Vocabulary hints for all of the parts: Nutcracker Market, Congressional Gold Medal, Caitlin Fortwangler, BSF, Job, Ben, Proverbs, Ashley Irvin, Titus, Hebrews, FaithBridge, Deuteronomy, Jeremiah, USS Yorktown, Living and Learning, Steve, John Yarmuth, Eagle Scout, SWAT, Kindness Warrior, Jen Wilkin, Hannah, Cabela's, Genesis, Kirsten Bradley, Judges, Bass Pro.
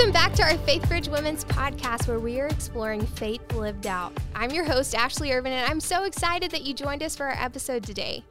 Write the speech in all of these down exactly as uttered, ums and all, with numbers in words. Welcome back to our FaithBridge Women's Podcast, where we are exploring faith lived out. I'm your host, Ashley Irvin, and I'm so excited that you joined us for our episode today.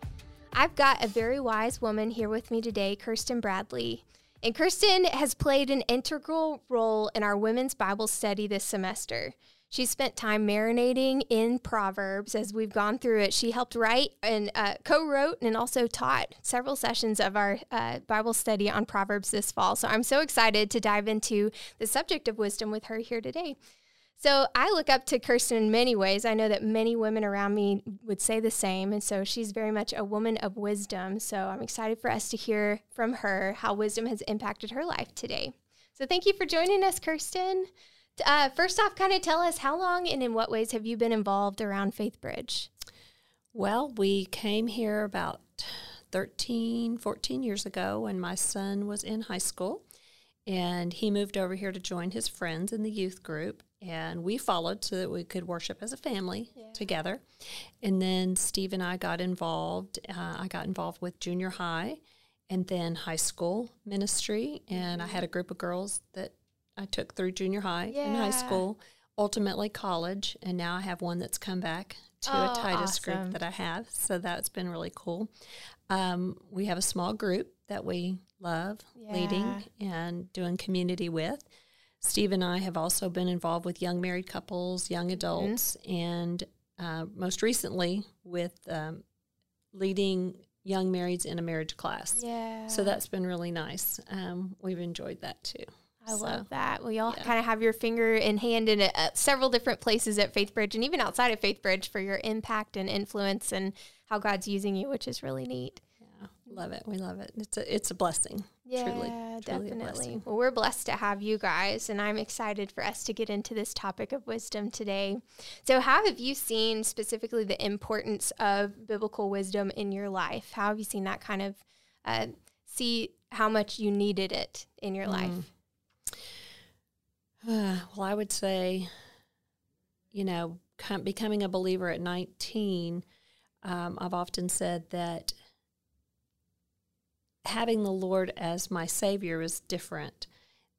I've got a very wise woman here with me today, Kirsten Bradley. And Kirsten has played an integral role in our women's Bible study this semester. She spent time marinating in Proverbs as we've gone through it. She helped write and uh, co-wrote and also taught several sessions of our uh, Bible study on Proverbs this fall. So I'm so excited to dive into the subject of wisdom with her here today. So I look up to Kirsten in many ways. I know that many women around me would say the same. And so she's very much a woman of wisdom. So I'm excited for us to hear from her how wisdom has impacted her life today. So thank you for joining us, Kirsten. Uh, first off, kind of tell us how long and in what ways have you been involved around FaithBridge? Well, we came here about thirteen, fourteen years ago when my son was in high school, and he moved over here to join his friends in the youth group, and we followed so that we could worship as a family yeah. together. And then Steve and I got involved. Uh, I got involved with junior high and then high school ministry, and I had a group of girls that I took through junior high yeah. and high school, ultimately college, and now I have one that's come back to oh, a Titus awesome. group that I have, so that's been really cool. Um, we have a small group that we love yeah. leading and doing community with. Steve and I have also been involved with young married couples, young adults, mm-hmm. and uh, most recently with um, leading young marrieds in a marriage class. Yeah. So that's been really nice. Um, we've enjoyed that too. I so, love that. Well, y'all yeah. kind of have your finger and hand in uh, several different places at FaithBridge and even outside of FaithBridge for your impact and influence and how God's using you, which is really neat. Yeah, love it. We love it. It's a, it's a blessing. Yeah, truly, truly definitely. A blessing. Well, we're blessed to have you guys, and I'm excited for us to get into this topic of wisdom today. So how have you seen specifically the importance of biblical wisdom in your life? How have you seen that kind of uh, see how much you needed it in your mm. life? Uh, well, I would say, you know, com- becoming a believer at nineteen, um, I've often said that having the Lord as my Savior is different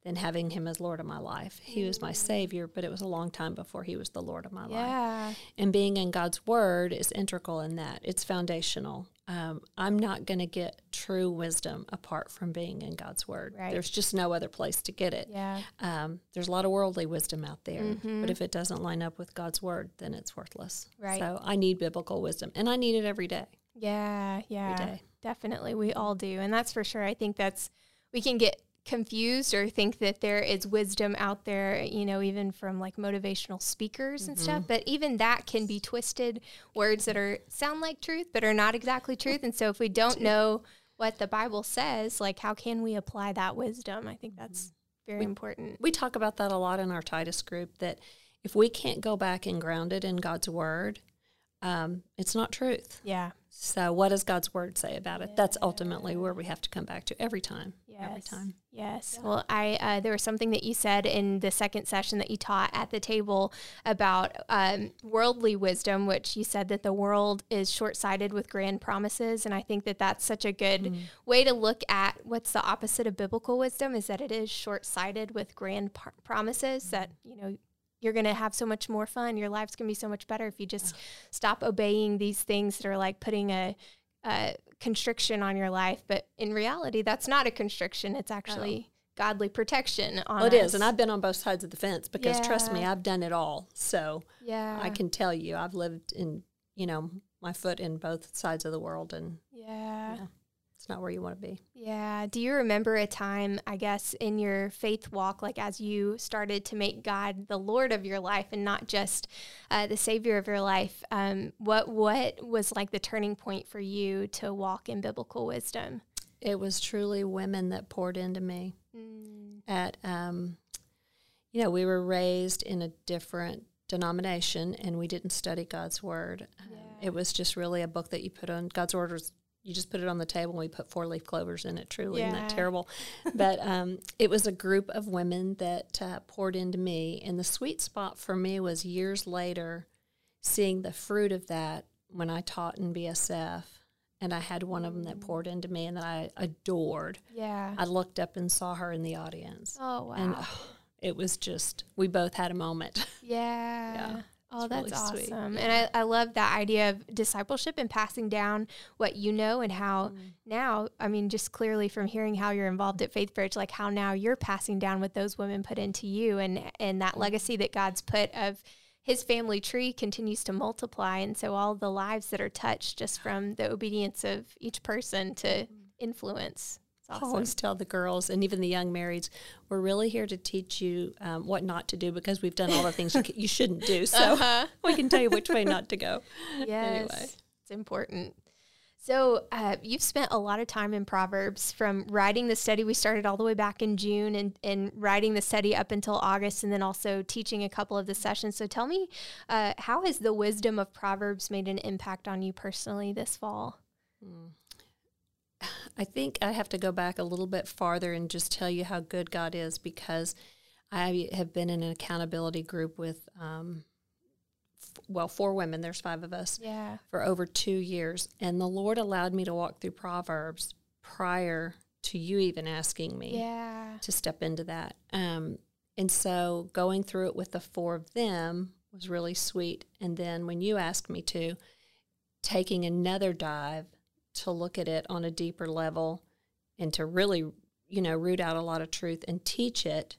than having Him as Lord of my life. He was my Savior, but it was a long time before He was the Lord of my yeah. life. And being in God's Word is integral in that. It's foundational. Um, I'm not going to get true wisdom apart from being in God's Word. Right. There's just no other place to get it. Yeah. Um, there's a lot of worldly wisdom out there, mm-hmm. but if it doesn't line up with God's Word, then it's worthless. Right. So I need biblical wisdom, and I need it every day. Yeah, yeah, every day. Definitely. We all do, and that's for sure. I think that's, we can get confused or think that there is wisdom out there, you know, even from like motivational speakers and mm-hmm. stuff, but even that can be twisted, words that are sound like truth but are not exactly truth. And so if we don't know what the Bible says, like how can we apply that wisdom? I think that's very we, important. We talk about that a lot in our Titus group, that if we can't go back and ground it in God's Word, um, it's not truth. Yeah. So what does God's Word say about it? Yeah. That's ultimately where we have to come back to every time. Yes. Every time. Yes. Yeah. Well, I uh, there was something that you said in the second session that you taught at the table about um, worldly wisdom, which you said that the world is short-sighted with grand promises. And I think that that's such a good mm. way to look at what's the opposite of biblical wisdom, is that it is short-sighted with grand par- promises mm. that, you know, you're going to have so much more fun. Your life's going to be so much better if you just yeah. stop obeying these things that are like putting a, a constriction on your life. But in reality, that's not a constriction. It's actually godly protection on well, it us. Is. And I've been on both sides of the fence because yeah. trust me, I've done it all. So yeah. I can tell you, I've lived in, you know, my foot in both sides of the world. And yeah. yeah. It's not where you want to be. Yeah. Do you remember a time, I guess, in your faith walk, like as you started to make God the Lord of your life and not just uh, the Savior of your life, um, what what was like the turning point for you to walk in biblical wisdom? It was truly women that poured into me. Mm. At, um, you know, we were raised in a different denomination and we didn't study God's Word. Yeah. Um, it was just really a book that you put on. God's Word was, you just put it on the table, and we put four-leaf clovers in it, truly. Yeah. Isn't that terrible? But um, it was a group of women that uh, poured into me, and the sweet spot for me was years later seeing the fruit of that when I taught in B S F, and I had one of them that poured into me and that I adored. Yeah. I looked up and saw her in the audience. Oh, wow. And oh, it was just, we both had a moment. Yeah. Yeah. Oh, that's really awesome. Sweet. And I, I love that idea of discipleship and passing down what you know and how mm-hmm. now, I mean, just clearly from hearing how you're involved at FaithBridge, like how now you're passing down what those women put into you, and, and that legacy that God's put of his family tree continues to multiply. And so all the lives that are touched just from the obedience of each person to mm-hmm. influence. Awesome. I always tell the girls and even the young marrieds, we're really here to teach you um, what not to do, because we've done all the things you, you shouldn't do. So uh-huh. we can tell you which way not to go. Yes, anyway. It's important. So uh, you've spent a lot of time in Proverbs, from writing the study. We started all the way back in June and, and writing the study up until August, and then also teaching a couple of the sessions. So tell me, uh, how has the wisdom of Proverbs made an impact on you personally this fall? Mm. I think I have to go back a little bit farther and just tell you how good God is, because I have been in an accountability group with, um, f- well, four women, there's five of us, yeah. for over two years. And the Lord allowed me to walk through Proverbs prior to you even asking me yeah. to step into that. Um, and so going through it with the four of them was really sweet. And then when you asked me to, taking another dive to look at it on a deeper level and to really, you know, root out a lot of truth and teach it,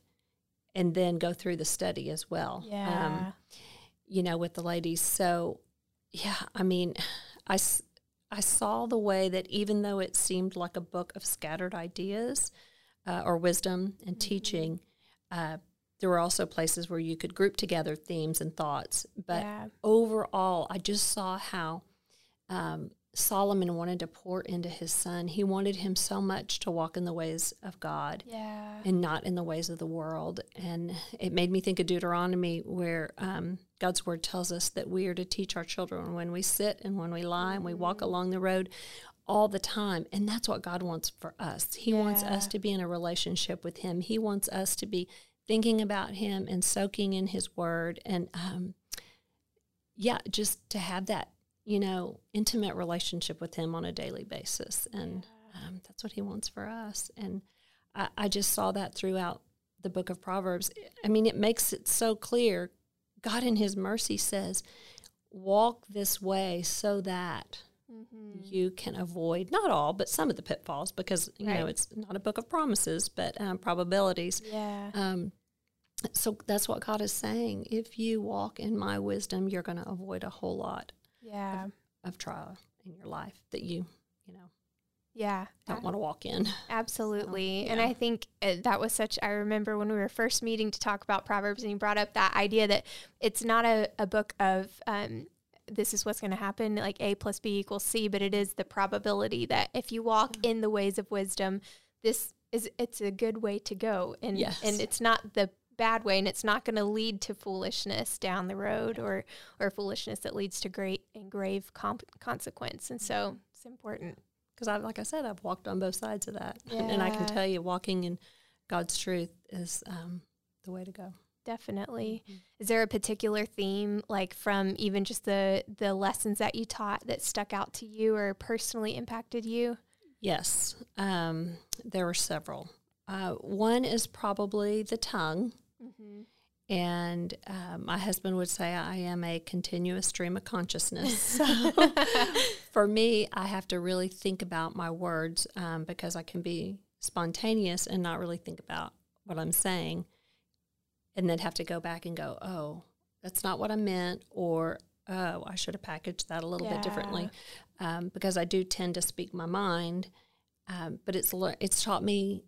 and then go through the study as well, yeah. um, you know, with the ladies. So, yeah, I mean, I, I saw the way that even though it seemed like a book of scattered ideas uh, or wisdom and mm-hmm. teaching, uh, there were also places where you could group together themes and thoughts. But yeah. overall, I just saw how um, – Solomon wanted to pour into his son. He wanted him so much to walk in the ways of God yeah. and not in the ways of the world. And it made me think of Deuteronomy, where um, God's word tells us that we are to teach our children when we sit and when we lie and we walk along the road all the time. And that's what God wants for us. He yeah. wants us to be in a relationship with him. He wants us to be thinking about him and soaking in his word. And um, yeah, just to have that, you know, intimate relationship with him on a daily basis. And yeah. um, that's what he wants for us. And I, I just saw that throughout the book of Proverbs. I mean, it makes it so clear. God in his mercy says, walk this way so that mm-hmm. you can avoid, not all, but some of the pitfalls, because, you right. know, it's not a book of promises, but um, probabilities. Yeah. Um, so that's what God is saying. If you walk in my wisdom, you're going to avoid a whole lot yeah of, of trial in your life that you you know yeah don't want to walk in. Absolutely. So, yeah. And I think that was such, I remember when we were first meeting to talk about Proverbs, and you brought up that idea that it's not a, a book of um this is what's going to happen, like A plus B equals C, but it is the probability that if you walk mm-hmm. in the ways of wisdom, this is, it's a good way to go. And yes. and it's not the bad way, and it's not going to lead to foolishness down the road, or or foolishness that leads to great and grave comp- consequence. And so it's important, because I, like I said, I've walked on both sides of that, yeah. and I can tell you, walking in God's truth is um, the way to go. Definitely. Mm-hmm. Is there a particular theme, like from even just the the lessons that you taught, that stuck out to you or personally impacted you? Yes, um, there were several. Uh, one is probably the tongue. Mm-hmm. And uh, my husband would say I am a continuous stream of consciousness. So for me, I have to really think about my words, um, because I can be spontaneous and not really think about what I'm saying, and then have to go back and go, oh, that's not what I meant, or oh, I should have packaged that a little yeah. bit differently, um, because I do tend to speak my mind. Um, but it's it's taught me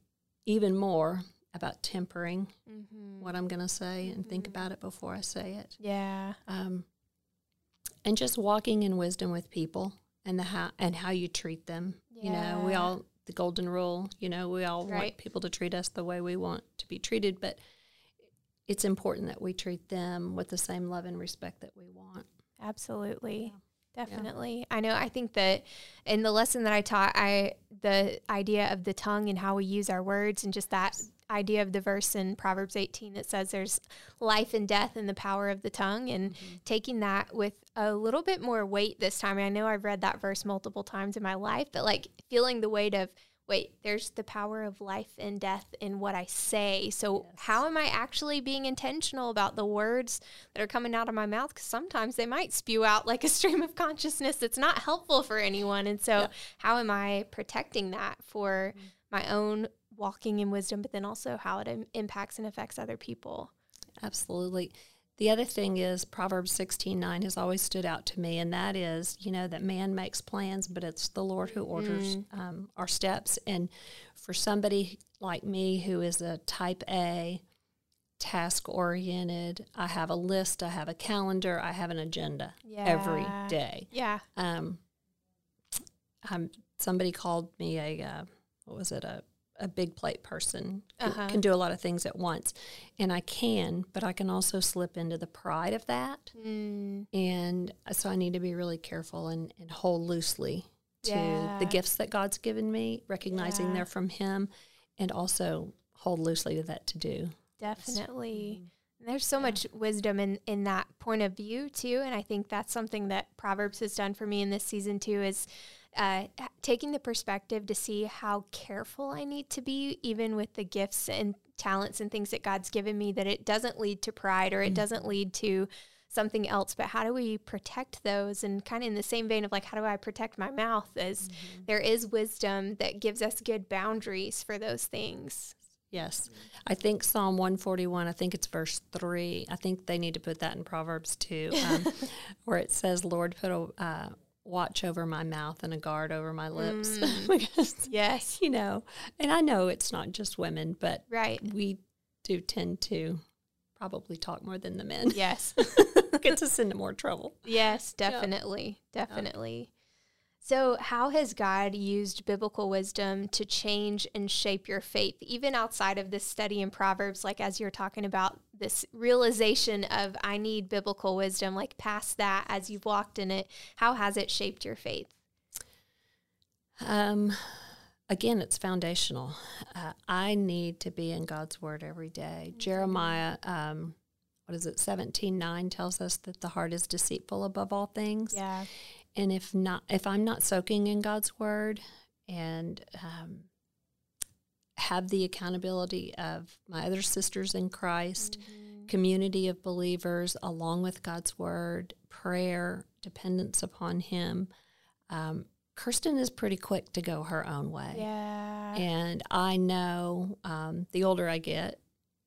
even more about tempering mm-hmm. what I'm going to say and mm-hmm. think about it before I say it. Yeah. Um, and just walking in wisdom with people, and the how, and how you treat them. Yeah. You know, we all, the golden rule, you know, we all right. want people to treat us the way we want to be treated, but it's important that we treat them with the same love and respect that we want. Absolutely. Yeah. Definitely. Yeah. I know. I think that in the lesson that I taught, I the idea of the tongue and how we use our words, and just that idea of the verse in Proverbs eighteen that says there's life and death in the power of the tongue, and mm-hmm. taking that with a little bit more weight this time. And I know I've read that verse multiple times in my life, but like feeling the weight of wait, there's the power of life and death in what I say. So yes. How am I actually being intentional about the words that are coming out of my mouth? Because sometimes they might spew out like a stream of consciousness that's not helpful for anyone. And so yeah. How am I protecting that for mm-hmm. my own walking in wisdom, but then also how it im- impacts and affects other people? Absolutely. The other thing is Proverbs sixteen nine has always stood out to me, and that is, you know, that man makes plans, but it's the Lord who orders mm. um, our steps. And for somebody like me who is a type A, task-oriented, I have a list, I have a calendar, I have an agenda yeah. every day. Yeah. Um, I'm, somebody called me a, uh, what was it, a, a big plate person, uh-huh. can do a lot of things at once. And I can, but I can also slip into the pride of that. Mm. And so I need to be really careful and, and hold loosely to yeah. the gifts that God's given me, recognizing yeah. they're from Him, and also hold loosely to that to do. Definitely. So, there's so yeah. much wisdom in, in that point of view too. And I think that's something that Proverbs has done for me in this season too, is Uh, taking the perspective to see how careful I need to be, even with the gifts and talents and things that God's given me, that it doesn't lead to pride or it doesn't lead to something else. But how do we protect those? And kind of in the same vein of like, how do I protect my mouth? As mm-hmm. there is wisdom that gives us good boundaries for those things. Yes. I think Psalm one forty-one, I think it's verse three. I think they need to put that in Proverbs too, um, where it says, Lord, put a... Uh, watch over my mouth and a guard over my lips. Mm. Because, yes. You know, and I know it's not just women, but right. we do tend to probably talk more than the men. Yes. Gets us into more trouble. Yes, definitely. Yeah. Definitely. Yeah. So how has God used biblical wisdom to change and shape your faith, even outside of this study in Proverbs, like as you're talking about this realization of I need biblical wisdom, like past that, as you've walked in it, how has it shaped your faith? Um, again, it's foundational. Uh, I need to be in God's Word every day. Mm-hmm. Jeremiah, um, what is it, seventeen nine tells us that the heart is deceitful above all things. Yeah. And if not, if I'm not soaking in God's Word and um, have the accountability of my other sisters in Christ, mm-hmm. community of believers, along with God's Word, prayer, dependence upon Him, um, Kirsten is pretty quick to go her own way. Yeah. And I know um, the older I get,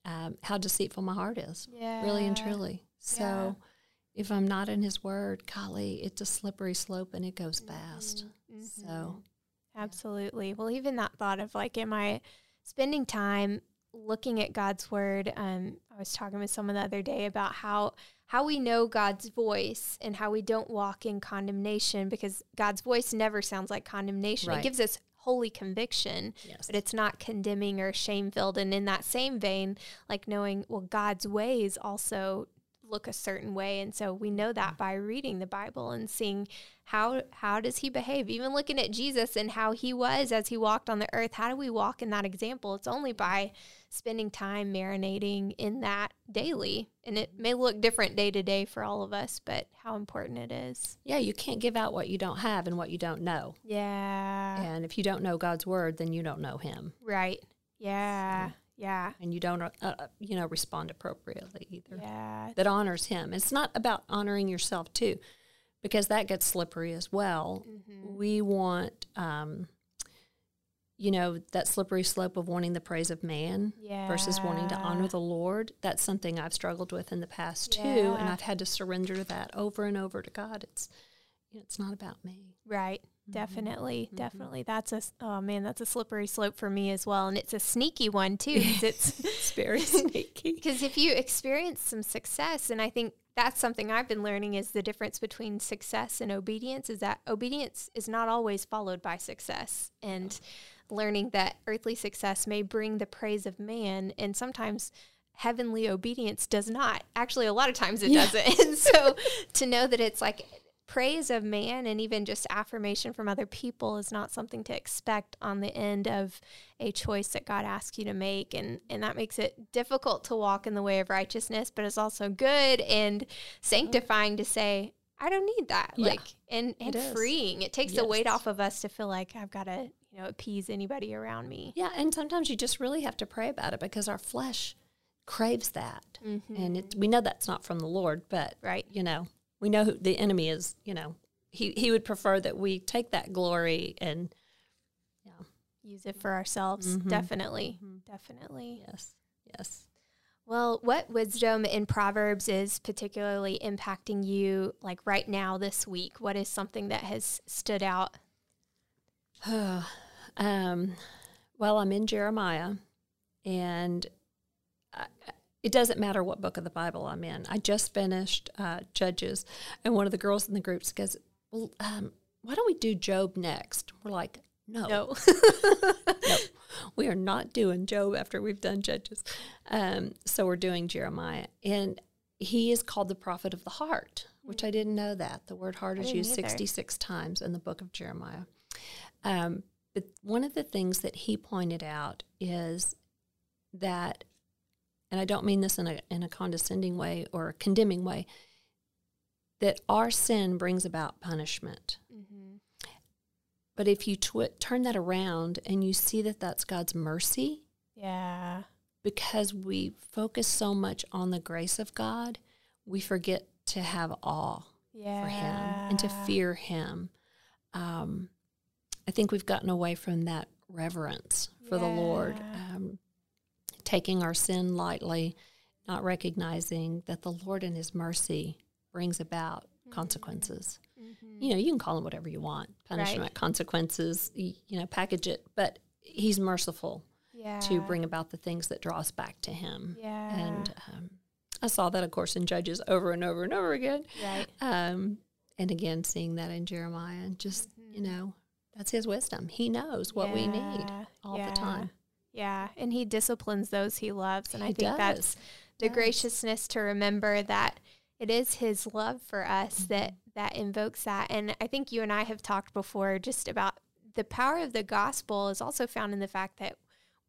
um, how deceitful my heart is, yeah. really and truly. So. Yeah. If I'm not in His Word, golly, it's a slippery slope and it goes fast. Mm-hmm. So, absolutely. Yeah. Well, even that thought of like, am I spending time looking at God's Word? Um, I was talking with someone the other day about how how we know God's voice and how we don't walk in condemnation, because God's voice never sounds like condemnation. Right. It gives us holy conviction, yes. but it's not condemning or shame-filled. And in that same vein, like knowing, well, God's ways also look a certain way, and so we know that by reading the Bible and seeing how how does He behave, even looking at Jesus and how He was as He walked on the earth. How do we walk in that example? It's only by spending time marinating in that daily, and it may look different day to day for all of us, but how important it is. Yeah, you can't give out what you don't have and what you don't know. Yeah. And if you don't know God's Word, then you don't know Him. Right. Yeah. So. Yeah. And you don't, uh, you know, respond appropriately either. Yeah. That honors Him. It's not about honoring yourself too, because that gets slippery as well. Mm-hmm. We want, um, you know, that slippery slope of wanting the praise of man yeah. versus wanting to honor the Lord. That's something I've struggled with in the past yeah. too. And I've had to surrender that over and over to God. It's, you know, it's not about me. Right. Definitely, mm-hmm. definitely. That's a, oh man, that's a slippery slope for me as well. And it's a sneaky one too. It's, it's very sneaky. Because if you experience some success, and I think that's something I've been learning is the difference between success and obedience is that obedience is not always followed by success. And learning that earthly success may bring the praise of man, and sometimes heavenly obedience does not. Actually, a lot of times it yeah. doesn't. And so to know that it's like, praise of man and even just affirmation from other people is not something to expect on the end of a choice that God asks you to make. And, and that makes it difficult to walk in the way of righteousness, but it's also good and sanctifying to say, I don't need that. Yeah, like, and, and freeing. It takes yes. the weight off of us to feel like I've got to, you know, appease anybody around me. Yeah, and sometimes you just really have to pray about it because our flesh craves that. Mm-hmm. And it, we know that's not from the Lord, but, right. you know, we know who the enemy is, you know. He he would prefer that we take that glory and yeah. use it for ourselves. Mm-hmm. Definitely. Mm-hmm. Definitely. Yes. Yes. Well, what wisdom in Proverbs is particularly impacting you, like right now this week? What is something that has stood out? Oh, um, well, I'm in Jeremiah, and I, it doesn't matter what book of the Bible I'm in. I just finished uh, Judges, and one of the girls in the group says, well, um, why don't we do Job next? We're like, no. No. Nope. We are not doing Job after we've done Judges. Um, so we're doing Jeremiah. And he is called the prophet of the heart, which I didn't know that. The word heart is used either. sixty-six times in the book of Jeremiah. Um, but one of the things that he pointed out is that, and I don't mean this in a, in a condescending way or a condemning way, that our sin brings about punishment. Mm-hmm. But if you twi- turn that around and you see that that's God's mercy, yeah, because we focus so much on the grace of God, we forget to have awe yeah. for Him and to fear Him. Um, I think we've gotten away from that reverence for yeah. the Lord, um, taking our sin lightly, not recognizing that the Lord in His mercy brings about mm-hmm. consequences. Mm-hmm. You know, you can call them whatever you want, punishment, right. consequences, you, you know, package it. But He's merciful yeah. to bring about the things that draw us back to Him. Yeah. And um, I saw that, of course, in Judges over and over and over again. Right. Um, and again, seeing that in Jeremiah, and just, mm-hmm. you know, that's His wisdom. He knows what yeah. we need all yeah. the time. Yeah, and He disciplines those He loves. And he I think does. that's the does. graciousness to remember that it is His love for us mm-hmm. that that invokes that. And I think you and I have talked before just about the power of the gospel is also found in the fact that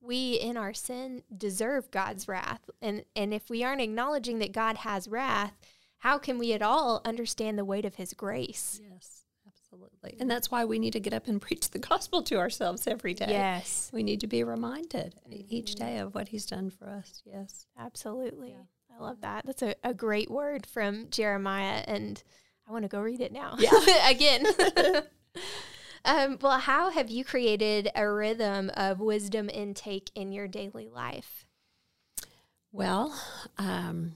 we in our sin deserve God's wrath. And and if we aren't acknowledging that God has wrath, how can we at all understand the weight of His grace? Yes, absolutely. And that's why we need to get up and preach the gospel to ourselves every day. Yes. We need to be reminded mm-hmm. each day of what He's done for us. Yes. Absolutely. Yeah. I love that. That's a, a great word from Jeremiah, and I want to go read it now. Yeah. Again. um, well, how have you created a rhythm of wisdom intake in your daily life? Well, um,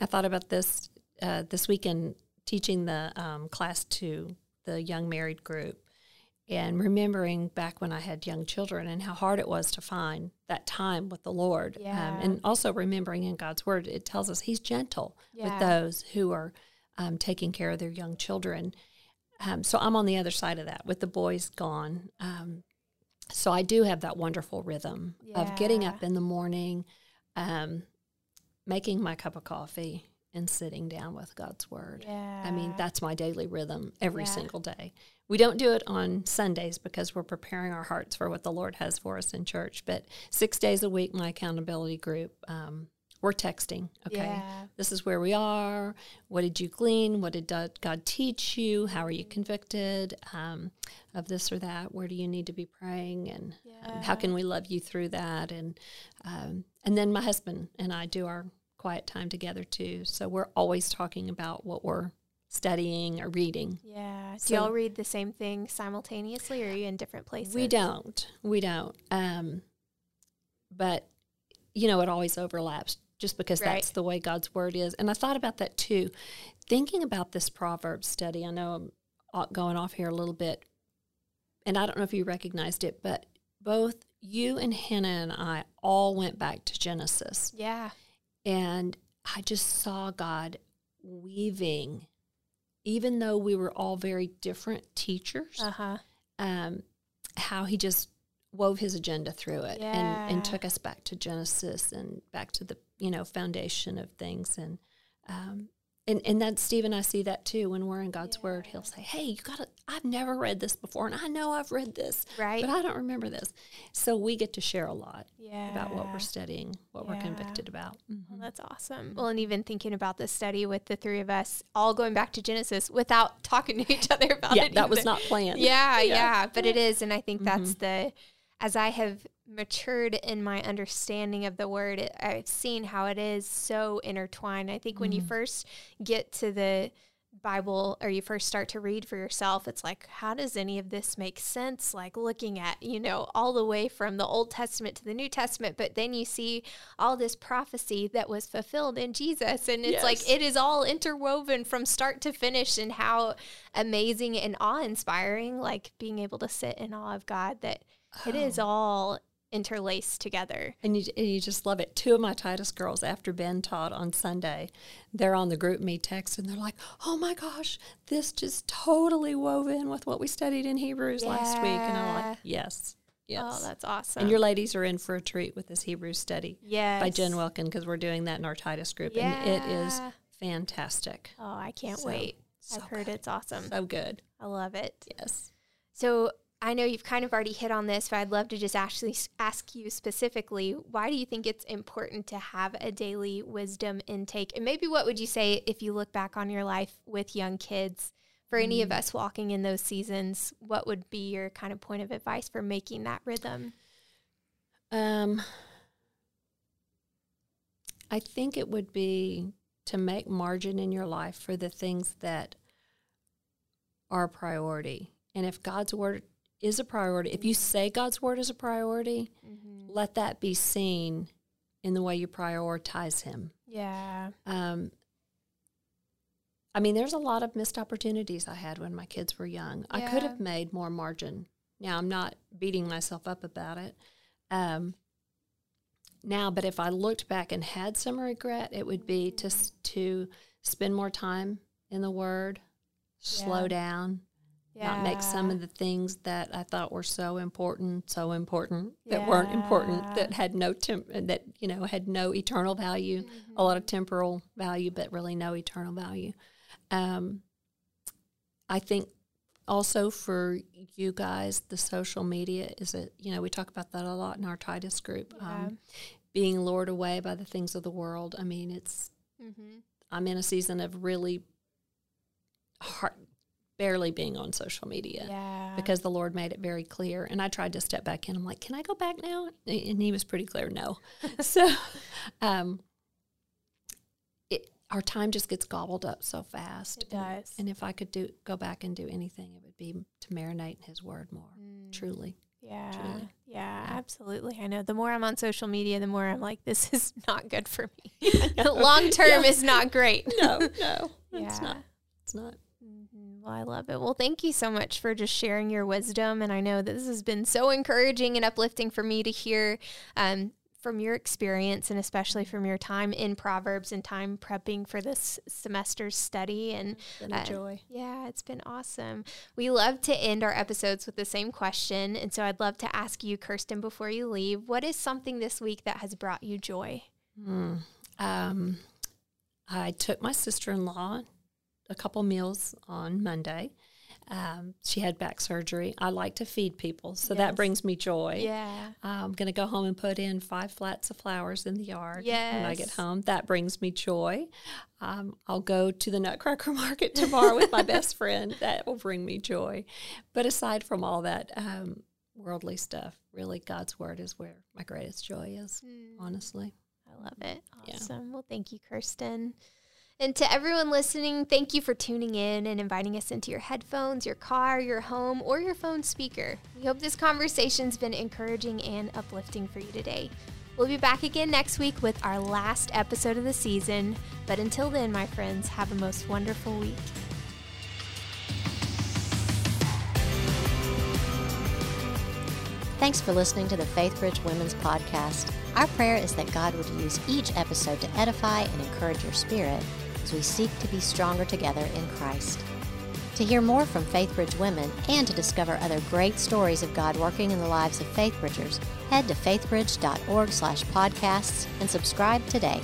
I thought about this uh, this weekend teaching the um, class to the young married group and remembering back when I had young children and how hard it was to find that time with the Lord. Yeah. Um, and also remembering in God's Word, it tells us He's gentle yeah. with those who are Um, taking care of their young children. Um, so I'm on the other side of that with the boys gone. Um, so I do have that wonderful rhythm yeah. of getting up in the morning, um, making my cup of coffee, and sitting down with God's Word. Yeah. I mean, that's my daily rhythm every yeah. single day. We don't do it on Sundays because we're preparing our hearts for what the Lord has for us in church. But six days a week, my accountability group, um, we're texting, okay? Yeah. This is where we are. What did you glean? What did God teach you? How are you convicted um, of this or that? Where do you need to be praying? And yeah. um, how can we love you through that? And um, and then my husband and I do our quiet time together, too. So we're always talking about what we're studying or reading. Yeah. Do so, y'all read the same thing simultaneously, or are you in different places? We don't. We don't. Um, but, you know, it always overlaps, just because right. that's the way God's Word is. And I thought about that too. Thinking about this Proverbs study, I know I'm going off here a little bit, and I don't know if you recognized it, but both you and Hannah and I all went back to Genesis. Yeah. And I just saw God weaving, even though we were all very different teachers, uh-huh. um, how He just wove His agenda through it yeah. and, and took us back to Genesis and back to the, you know, foundation of things. And um, And and that Steve and I see that too. When we're in God's yeah. word, he'll say, hey, you gotta, I've never read this before, and I know I've read this, right? But I don't remember this. So we get to share a lot yeah. about what we're studying, what yeah. we're convicted about. Mm-hmm. Well, that's awesome. Well, and even thinking about this study with the three of us, all going back to Genesis without talking to each other about yeah, it. Yeah, that was not planned. Yeah, yeah, yeah, but it is. And I think that's mm-hmm. the, as I have matured in my understanding of the word, it, I've seen how it is so intertwined. I think mm-hmm. when you first get to the Bible, or you first start to read for yourself, it's like, how does any of this make sense? Like looking at, you know, all the way from the Old Testament to the New Testament, but then you see all this prophecy that was fulfilled in Jesus. And it's yes. like, it is all interwoven from start to finish, and how amazing and awe-inspiring, like being able to sit in awe of God, that oh. it is all interlaced together. And you, you just love it. Two of my Titus girls, after Ben taught on Sunday, they're on the group me text, and they're like, oh my gosh, this just totally wove in with what we studied in Hebrews yeah. last week. And I'm like, yes, yes. Oh, that's awesome. And your ladies are in for a treat with this Hebrews study yes. by Jen Wilkin, because we're doing that in our Titus group. Yeah. And it is fantastic. Oh, I can't so, wait. So I've heard good. It's awesome. So good. I love it. Yes. So I know you've kind of already hit on this, but I'd love to just actually ask you specifically, why do you think it's important to have a daily wisdom intake? And maybe what would you say, if you look back on your life with young kids, for mm. any of us walking in those seasons, what would be your kind of point of advice for making that rhythm? Um, I think it would be to make margin in your life for the things that are a priority. And if God's word is a priority, if you say God's word is a priority, mm-hmm. let that be seen in the way you prioritize him. Yeah. Um, I mean, there's a lot of missed opportunities I had when my kids were young. Yeah. I could have made more margin. Now, I'm not beating myself up about it um, now, but if I looked back and had some regret, it would be mm-hmm. to, to spend more time in the word, yeah. slow down. Yeah. Not make some of the things that I thought were so important, so important yeah. that weren't important, that had no temp- that you know had no eternal value, mm-hmm. a lot of temporal value, but really no eternal value. Um, I think also for you guys, the social media is a you know we talk about that a lot in our Titus group, yeah. um, being lured away by the things of the world. I mean, it's mm-hmm. I'm in a season of really hard. barely being on social media yeah. because the Lord made it very clear. And I tried to step back in. I'm like, can I go back now? And he was pretty clear, no. so um, it, our time just gets gobbled up so fast. It does. And, and if I could do go back and do anything, it would be to marinate in his word more, mm. truly. Yeah. Truly. Yeah, absolutely. I know the more I'm on social media, the more I'm like, this is not good for me. Long term yeah. is not great. No, no, yeah. it's not. It's not. Well, I love it. Well, thank you so much for just sharing your wisdom. And I know that this has been so encouraging and uplifting for me to hear um, from your experience, and especially from your time in Proverbs and time prepping for this semester's study. And it's been a uh, joy. Yeah, it's been awesome. We love to end our episodes with the same question. And so I'd love to ask you, Kirsten, before you leave, what is something this week that has brought you joy? Mm, um, I took my sister-in-law a couple meals on Monday. Um, she had back surgery. I like to feed people, so yes. that brings me joy. Yeah, I'm going to go home and put in five flats of flowers in the yard yes. when I get home. That brings me joy. Um, I'll go to the Nutcracker Market tomorrow with my best friend. That will bring me joy. But aside from all that um, worldly stuff, really God's word is where my greatest joy is, mm. honestly. I love it. Awesome. Yeah. Well, thank you, Kirsten. And to everyone listening, thank you for tuning in and inviting us into your headphones, your car, your home, or your phone speaker. We hope this conversation's been encouraging and uplifting for you today. We'll be back again next week with our last episode of the season. But until then, my friends, have a most wonderful week. Thanks for listening to the FaithBridge Women's Podcast. Our prayer is that God would use each episode to edify and encourage your spirit as we seek to be stronger together in Christ. To hear more from FaithBridge Women and to discover other great stories of God working in the lives of FaithBridgers, head to faithbridge dot org slash podcasts and subscribe today.